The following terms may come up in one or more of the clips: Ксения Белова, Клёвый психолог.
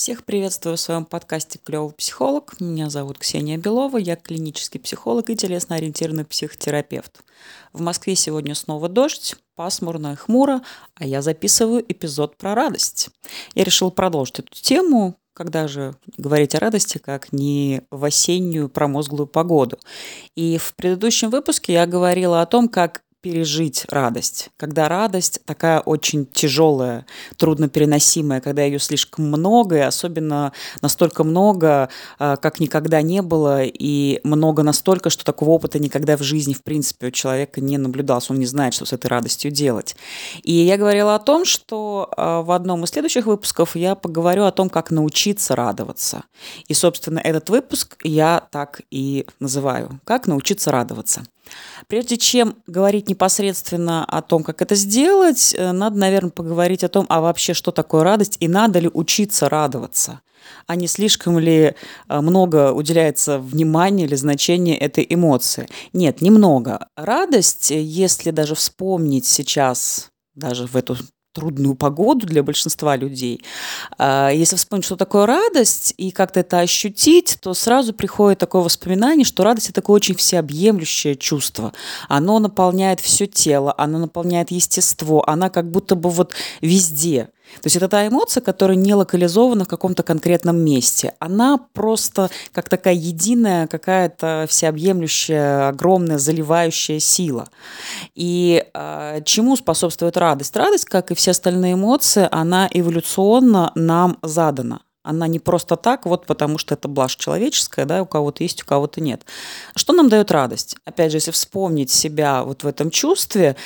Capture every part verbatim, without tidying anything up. Всех приветствую в своем подкасте «Клёвый психолог». Меня зовут Ксения Белова, я клинический психолог и телесно-ориентированный психотерапевт. В Москве сегодня снова дождь, пасмурно и хмуро, а я записываю эпизод про радость. Я решила продолжить эту тему, когда же говорить о радости, как не в осеннюю промозглую погоду. И в предыдущем выпуске я говорила о том, как пережить радость. Когда радость такая очень тяжелая, труднопереносимая, когда ее слишком много, и особенно настолько много, как никогда не было, и много настолько, что такого опыта никогда в жизни, в принципе, у человека не наблюдался, он не знает, что с этой радостью делать. И я говорила о том, что в одном из следующих выпусков я поговорю о том, как научиться радоваться. И, собственно, этот выпуск я так и называю. Как научиться радоваться. Прежде чем говорить непосредственно о том, как это сделать, надо, наверное, поговорить о том, а вообще, что такое радость и надо ли учиться радоваться, а не слишком ли много уделяется внимания или значения этой эмоции. Нет, немного. Радость, если даже вспомнить сейчас, даже в эту трудную погоду для большинства людей. Если вспомнить, что такое радость, и как-то это ощутить, то сразу приходит такое воспоминание, что радость – это такое очень всеобъемлющее чувство. Оно наполняет все тело, оно наполняет естество, она как будто бы вот везде. То есть это та эмоция, которая не локализована в каком-то конкретном месте. Она просто как такая единая, какая-то всеобъемлющая, огромная, заливающая сила. И э, чему способствует радость? Радость, как и все остальные эмоции, она эволюционно нам задана. Она не просто так, вот потому что это блажь человеческая, да, у кого-то есть, у кого-то нет. Что нам дает радость? Опять же, если вспомнить себя вот в этом чувстве,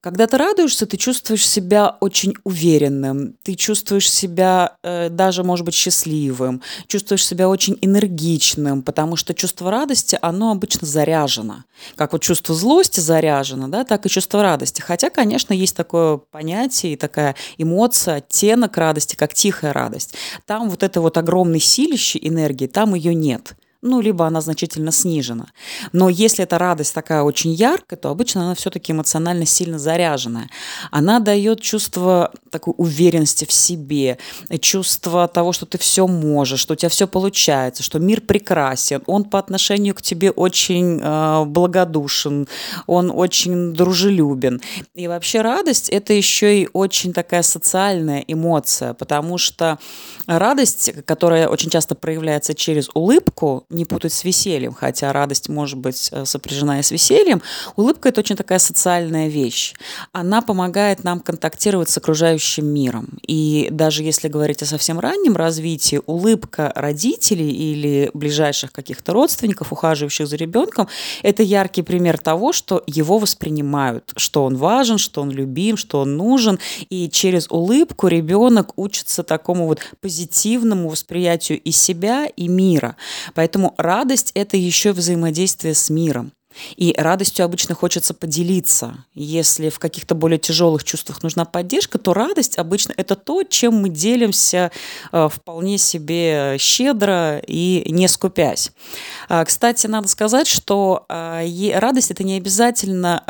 когда ты радуешься, ты чувствуешь себя очень уверенным, ты чувствуешь себя э, даже, может быть, счастливым, чувствуешь себя очень энергичным, потому что чувство радости, оно обычно заряжено. Как вот чувство злости заряжено, да, так и чувство радости. Хотя, конечно, есть такое понятие и такая эмоция, оттенок радости, как тихая радость. Там вот это вот огромное силище энергии, там ее нет. Ну, либо она значительно снижена. Но если эта радость такая очень яркая, то обычно она все-таки эмоционально сильно заряженная. Она дает чувство такой уверенности в себе, чувство того, что ты все можешь, что у тебя все получается, что мир прекрасен, он по отношению к тебе очень э, благодушен, он очень дружелюбен. И вообще радость – это еще и очень такая социальная эмоция, потому что радость, которая очень часто проявляется через улыбку, не путать с весельем, хотя радость может быть сопряжена и с весельем, улыбка – это очень такая социальная вещь. Она помогает нам контактировать с окружающим миром. И даже если говорить о совсем раннем развитии, улыбка родителей или ближайших каких-то родственников, ухаживающих за ребенком, это яркий пример того, что его воспринимают, что он важен, что он любим, что он нужен. И через улыбку ребенок учится такому вот позитивному восприятию и себя, и мира. Поэтому Поэтому радость – это еще взаимодействие с миром. И радостью обычно хочется поделиться. Если в каких-то более тяжелых чувствах нужна поддержка, то радость обычно это то, чем мы делимся вполне себе щедро и не скупясь. Кстати, надо сказать, что радость это не обязательно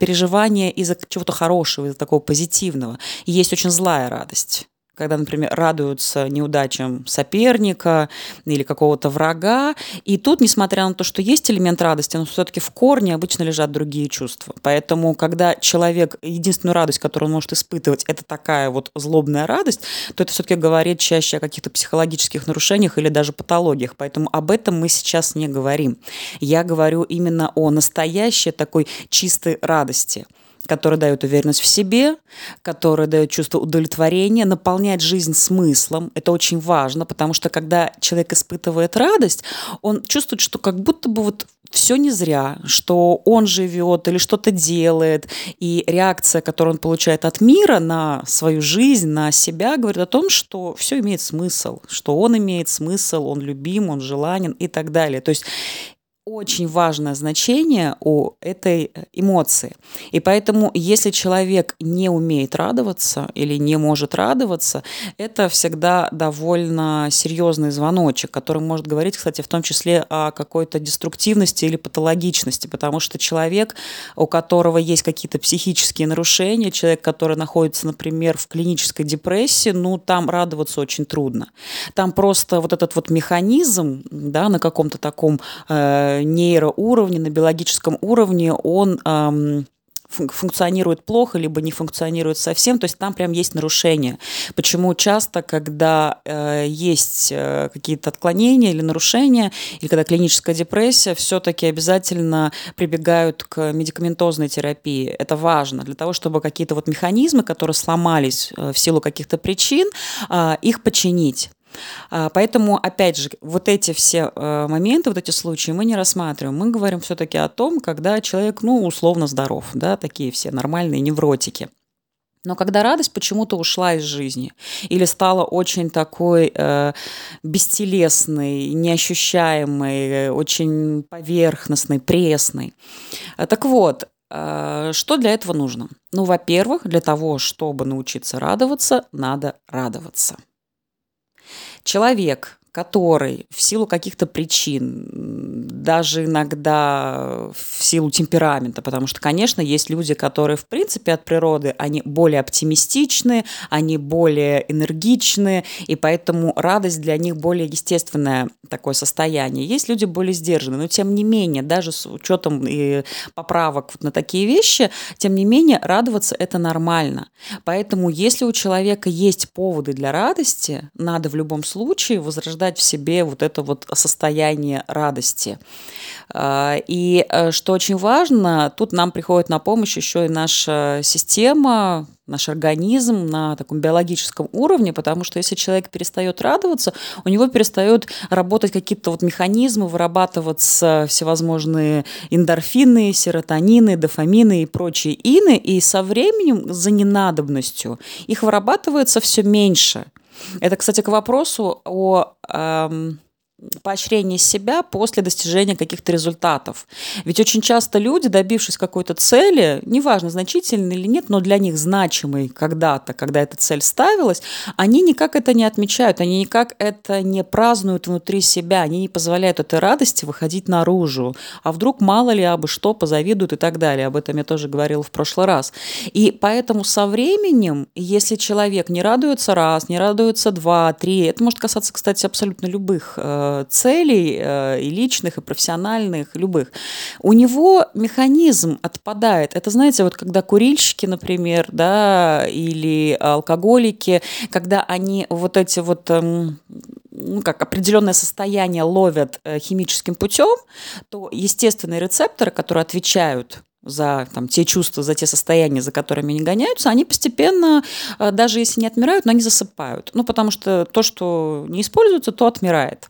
переживание из-за чего-то хорошего, из-за такого позитивного. Есть очень злая радость. Когда, например, радуются неудачам соперника или какого-то врага. И тут, несмотря на то, что есть элемент радости, но все-таки в корне обычно лежат другие чувства. Поэтому, когда человек, единственную радость, которую он может испытывать, это такая вот злобная радость, то это все-таки говорит чаще о каких-то психологических нарушениях или даже патологиях. Поэтому об этом мы сейчас не говорим. Я говорю именно о настоящей такой чистой радости, которая дает уверенность в себе, которая дает чувство удовлетворения, наполняет жизнь смыслом. Это очень важно, потому что когда человек испытывает радость, он чувствует, что как будто бы вот все не зря, что он живет или что-то делает. И реакция, которую он получает от мира на свою жизнь, на себя, говорит о том, что все имеет смысл, что он имеет смысл, он любим, он желанен и так далее. То есть очень важное значение у этой эмоции. И поэтому, если человек не умеет радоваться или не может радоваться, это всегда довольно серьезный звоночек, который может говорить, кстати, в том числе о какой-то деструктивности или патологичности, потому что человек, у которого есть какие-то психические нарушения, человек, который находится, например, в клинической депрессии, ну, там радоваться очень трудно. Там просто вот этот вот механизм, да, на каком-то таком э, нейроуровне, на биологическом уровне он эм, функционирует плохо, либо не функционирует совсем, то есть там прям есть нарушения. Почему часто, когда э, есть э, какие-то отклонения или нарушения, или когда клиническая депрессия, все-таки обязательно прибегают к медикаментозной терапии. Это важно для того, чтобы какие-то вот механизмы, которые сломались э, в силу каких-то причин, э, их починить. Поэтому, опять же, вот эти все моменты, вот эти случаи мы не рассматриваем. Мы говорим все-таки о том, когда человек, ну, условно здоров, да, такие все нормальные невротики. Но когда радость почему-то ушла из жизни или стала очень такой э, бестелесной, неощущаемой, очень поверхностной, пресной. Так вот, э, что для этого нужно? Ну, во-первых, для того, чтобы научиться радоваться, надо радоваться. Человек, который в силу каких-то причин, даже иногда в силу темперамента, потому что, конечно, есть люди, которые, в принципе, от природы, они более оптимистичны, они более энергичны, и поэтому радость для них более естественное такое состояние. Есть люди более сдержанные, но, тем не менее, даже с учетом и поправок на такие вещи, тем не менее, радоваться – это нормально. Поэтому, если у человека есть поводы для радости, надо в любом случае возрождать в себе вот это вот состояние радости. И что очень важно, тут нам приходит на помощь еще и наша система, наш организм на таком биологическом уровне, потому что если человек перестает радоваться, у него перестают работать какие-то вот механизмы, вырабатываться всевозможные эндорфины, серотонины, дофамины и прочие ины, и со временем за ненадобностью их вырабатывается все меньше. Это, кстати, к вопросу о эм, поощрении себя после достижения каких-то результатов. Ведь очень часто люди, добившись какой-то цели, неважно, значительной или нет, но для них значимой когда-то, когда эта цель ставилась, они никак это не отмечают, они никак это не празднуют внутри себя, они не позволяют этой радости выходить наружу. А вдруг мало ли, абы что, позавидуют и так далее. Об этом я тоже говорила в прошлый раз. И поэтому со временем, если человек не радуется раз, не радуется два, три, это может касаться, кстати, абсолютно любых целей, и личных, и профессиональных, любых, у него механизм отпадает. Это, знаете, вот когда курильщики, например, да, или алкоголики, когда они вот эти вот, ну, как определенное состояние ловят химическим путем, то естественные рецепторы, которые отвечают за там, те чувства, за те состояния, за которыми они гоняются, они постепенно, даже если не отмирают, но они засыпают. Ну, потому что то, что не используется, то отмирает,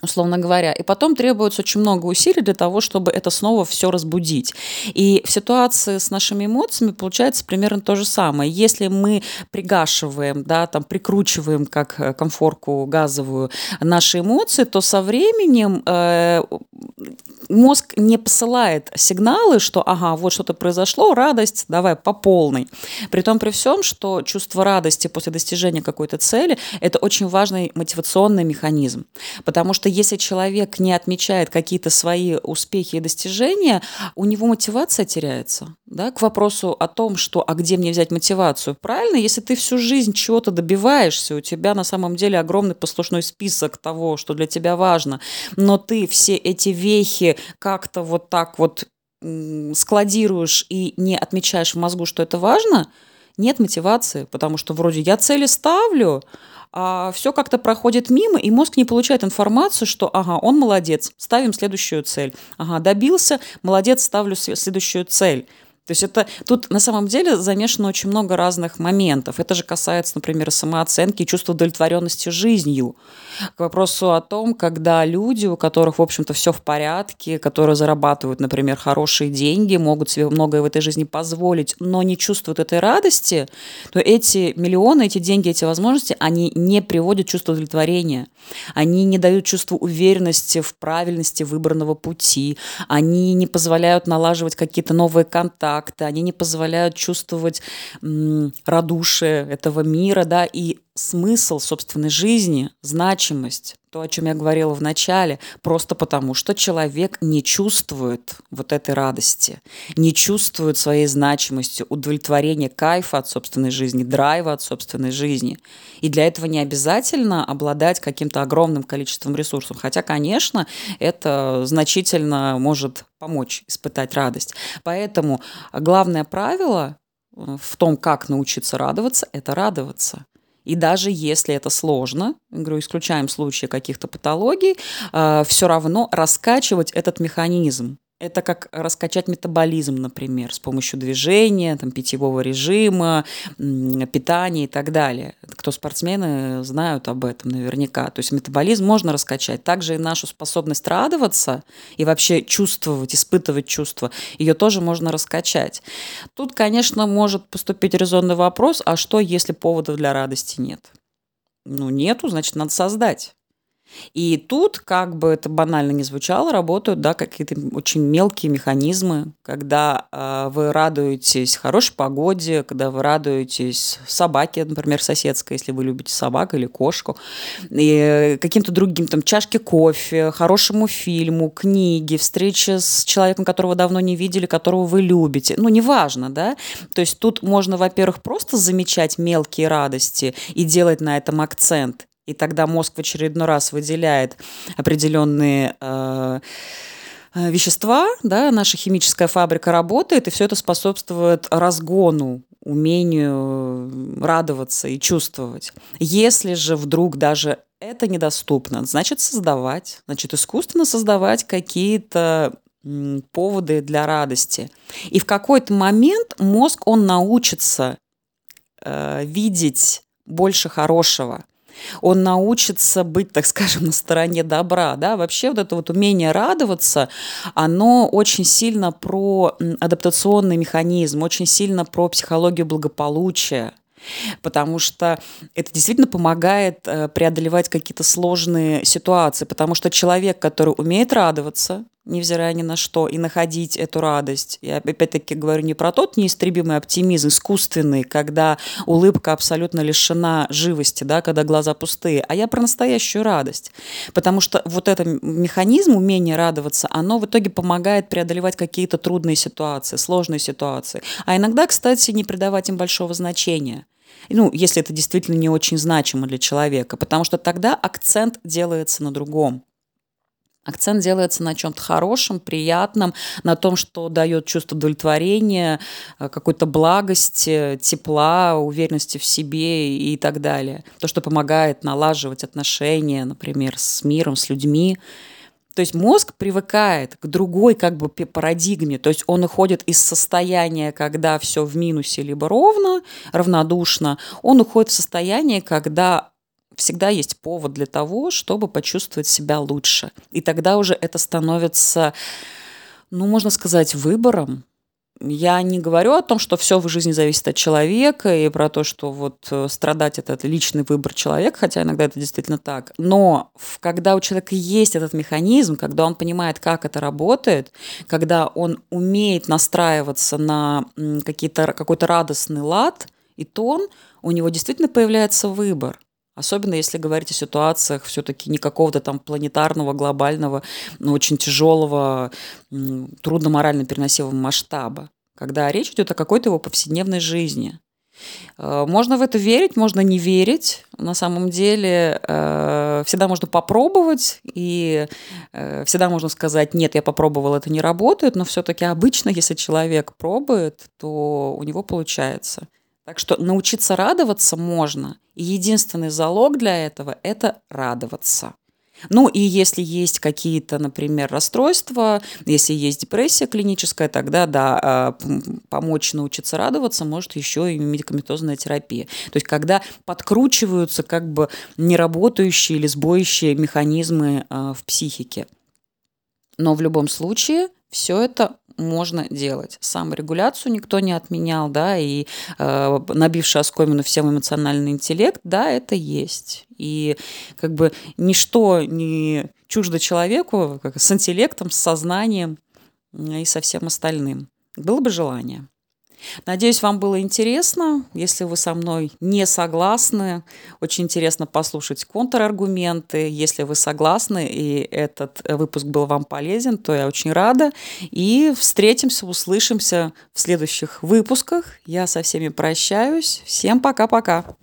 условно говоря. И потом требуется очень много усилий для того, чтобы это снова все разбудить. И в ситуации с нашими эмоциями получается примерно то же самое. Если мы пригашиваем, да, там, прикручиваем как конфорку газовую наши эмоции, то со временем э, мозг не посылает сигналы, что ага, вот что-то произошло, радость, давай по полной. При том, при всем, что чувство радости после достижения какой-то цели – это очень важный мотивационный механизм. Потому что Что если человек не отмечает какие-то свои успехи и достижения, у него мотивация теряется. Да? К вопросу о том, что а где мне взять мотивацию? Правильно, если ты всю жизнь чего-то добиваешься, у тебя на самом деле огромный послужной список того, что для тебя важно, но ты все эти вехи как-то вот так вот складируешь и не отмечаешь в мозгу, что это важно, нет мотивации, потому что вроде я цели ставлю, а все как-то проходит мимо, и мозг не получает информацию, что ага, он молодец, ставим следующую цель. Ага, добился, молодец, ставлю следующую цель. То есть это тут на самом деле замешано очень много разных моментов. Это же касается, например, самооценки и чувства удовлетворенности жизнью. К вопросу о том, когда люди, у которых, в общем-то, все в порядке, которые зарабатывают, например, хорошие деньги, могут себе многое в этой жизни позволить, но не чувствуют этой радости, то эти миллионы, эти деньги, эти возможности, они не приводят чувство удовлетворения. Они не дают чувство уверенности в правильности выбранного пути. Они не позволяют налаживать какие-то новые контакты. Они не позволяют чувствовать м, радушие этого мира, да, и смысл собственной жизни, значимость, то, о чем я говорила в начале, просто потому, что человек не чувствует вот этой радости, не чувствует своей значимости, удовлетворения, кайфа от собственной жизни, драйва от собственной жизни. И для этого не обязательно обладать каким-то огромным количеством ресурсов, хотя, конечно, это значительно может помочь испытать радость. Поэтому главное правило в том, как научиться радоваться, это радоваться. И даже если это сложно, говорю, исключаем случаи каких-то патологий, э, все равно раскачивать этот механизм. Это как раскачать метаболизм, например, с помощью движения, там, питьевого режима, питания и так далее. Кто спортсмены, знают об этом наверняка. То есть метаболизм можно раскачать. Также и нашу способность радоваться и вообще чувствовать, испытывать чувства, ее тоже можно раскачать. Тут, конечно, может поступить резонный вопрос, а что, если поводов для радости нет? Ну, нету, значит, надо создать. И тут, как бы это банально ни звучало, работают, да, какие-то очень мелкие механизмы, когда э, вы радуетесь хорошей погоде, когда вы радуетесь собаке, например, соседской, если вы любите собаку или кошку, и каким-то другим, там, чашке кофе, хорошему фильму, книге, встрече с человеком, которого давно не видели, которого вы любите. Ну, неважно, да? То есть тут можно, во-первых, просто замечать мелкие радости и делать на этом акцент. И тогда мозг в очередной раз выделяет определенные э, вещества, да, наша химическая фабрика работает, и все это способствует разгону, умению радоваться и чувствовать. Если же вдруг даже это недоступно, значит создавать, значит искусственно создавать какие-то м, поводы для радости. И в какой-то момент мозг, он научится э, видеть больше хорошего. Он научится быть, так скажем, на стороне добра. Да? Вообще вот это вот умение радоваться, оно очень сильно про адаптационный механизм, очень сильно про психологию благополучия, потому что это действительно помогает преодолевать какие-то сложные ситуации, потому что человек, который умеет радоваться, невзирая ни на что, и находить эту радость. Я опять-таки говорю не про тот неистребимый оптимизм, искусственный, когда улыбка абсолютно лишена живости, да, когда глаза пустые, а я про настоящую радость. Потому что вот этот механизм, умение радоваться, оно в итоге помогает преодолевать какие-то трудные ситуации, сложные ситуации. А иногда, кстати, не придавать им большого значения. Ну, если это действительно не очень значимо для человека, потому что тогда акцент делается на другом. Акцент делается на чем-то хорошем, приятном, на том, что дает чувство удовлетворения, какой-то благости, тепла, уверенности в себе и так далее. То, что помогает налаживать отношения, например, с миром, с людьми. То есть мозг привыкает к другой, как бы, парадигме, то есть он уходит из состояния, когда все в минусе либо ровно, равнодушно, он уходит в состояние, когда всегда есть повод для того, чтобы почувствовать себя лучше. И тогда уже это становится, ну, можно сказать, выбором. Я не говорю о том, что все в жизни зависит от человека, и про то, что вот страдать – это личный выбор человека, хотя иногда это действительно так. Но когда у человека есть этот механизм, когда он понимает, как это работает, когда он умеет настраиваться на какие-то, какой-то радостный лад и тон, у него действительно появляется выбор. Особенно если говорить о ситуациях все-таки не какого-то там планетарного, глобального, но очень тяжелого, трудно морально переносимого масштаба, когда речь идет о какой-то его повседневной жизни. Можно в это верить, можно не верить. На самом деле всегда можно попробовать, и всегда можно сказать: нет, я попробовал, это не работает, но все-таки обычно, если человек пробует, то у него получается. Так что научиться радоваться можно. И единственный залог для этого – это радоваться. Ну и если есть какие-то, например, расстройства, если есть депрессия клиническая, тогда, да, помочь научиться радоваться может еще и медикаментозная терапия. То есть когда подкручиваются как бы неработающие или сбоящие механизмы в психике. Но в любом случае все это можно делать. Саморегуляцию никто не отменял, да, и э, набивший оскомину всем эмоциональный интеллект, да, это есть. И как бы ничто не чуждо человеку как, с интеллектом, с сознанием и со всем остальным. Было бы желание. Надеюсь, вам было интересно. Если вы со мной не согласны, очень интересно послушать контраргументы. Если вы согласны и этот выпуск был вам полезен, то я очень рада. И встретимся, услышимся в следующих выпусках. Я со всеми прощаюсь. Всем пока-пока.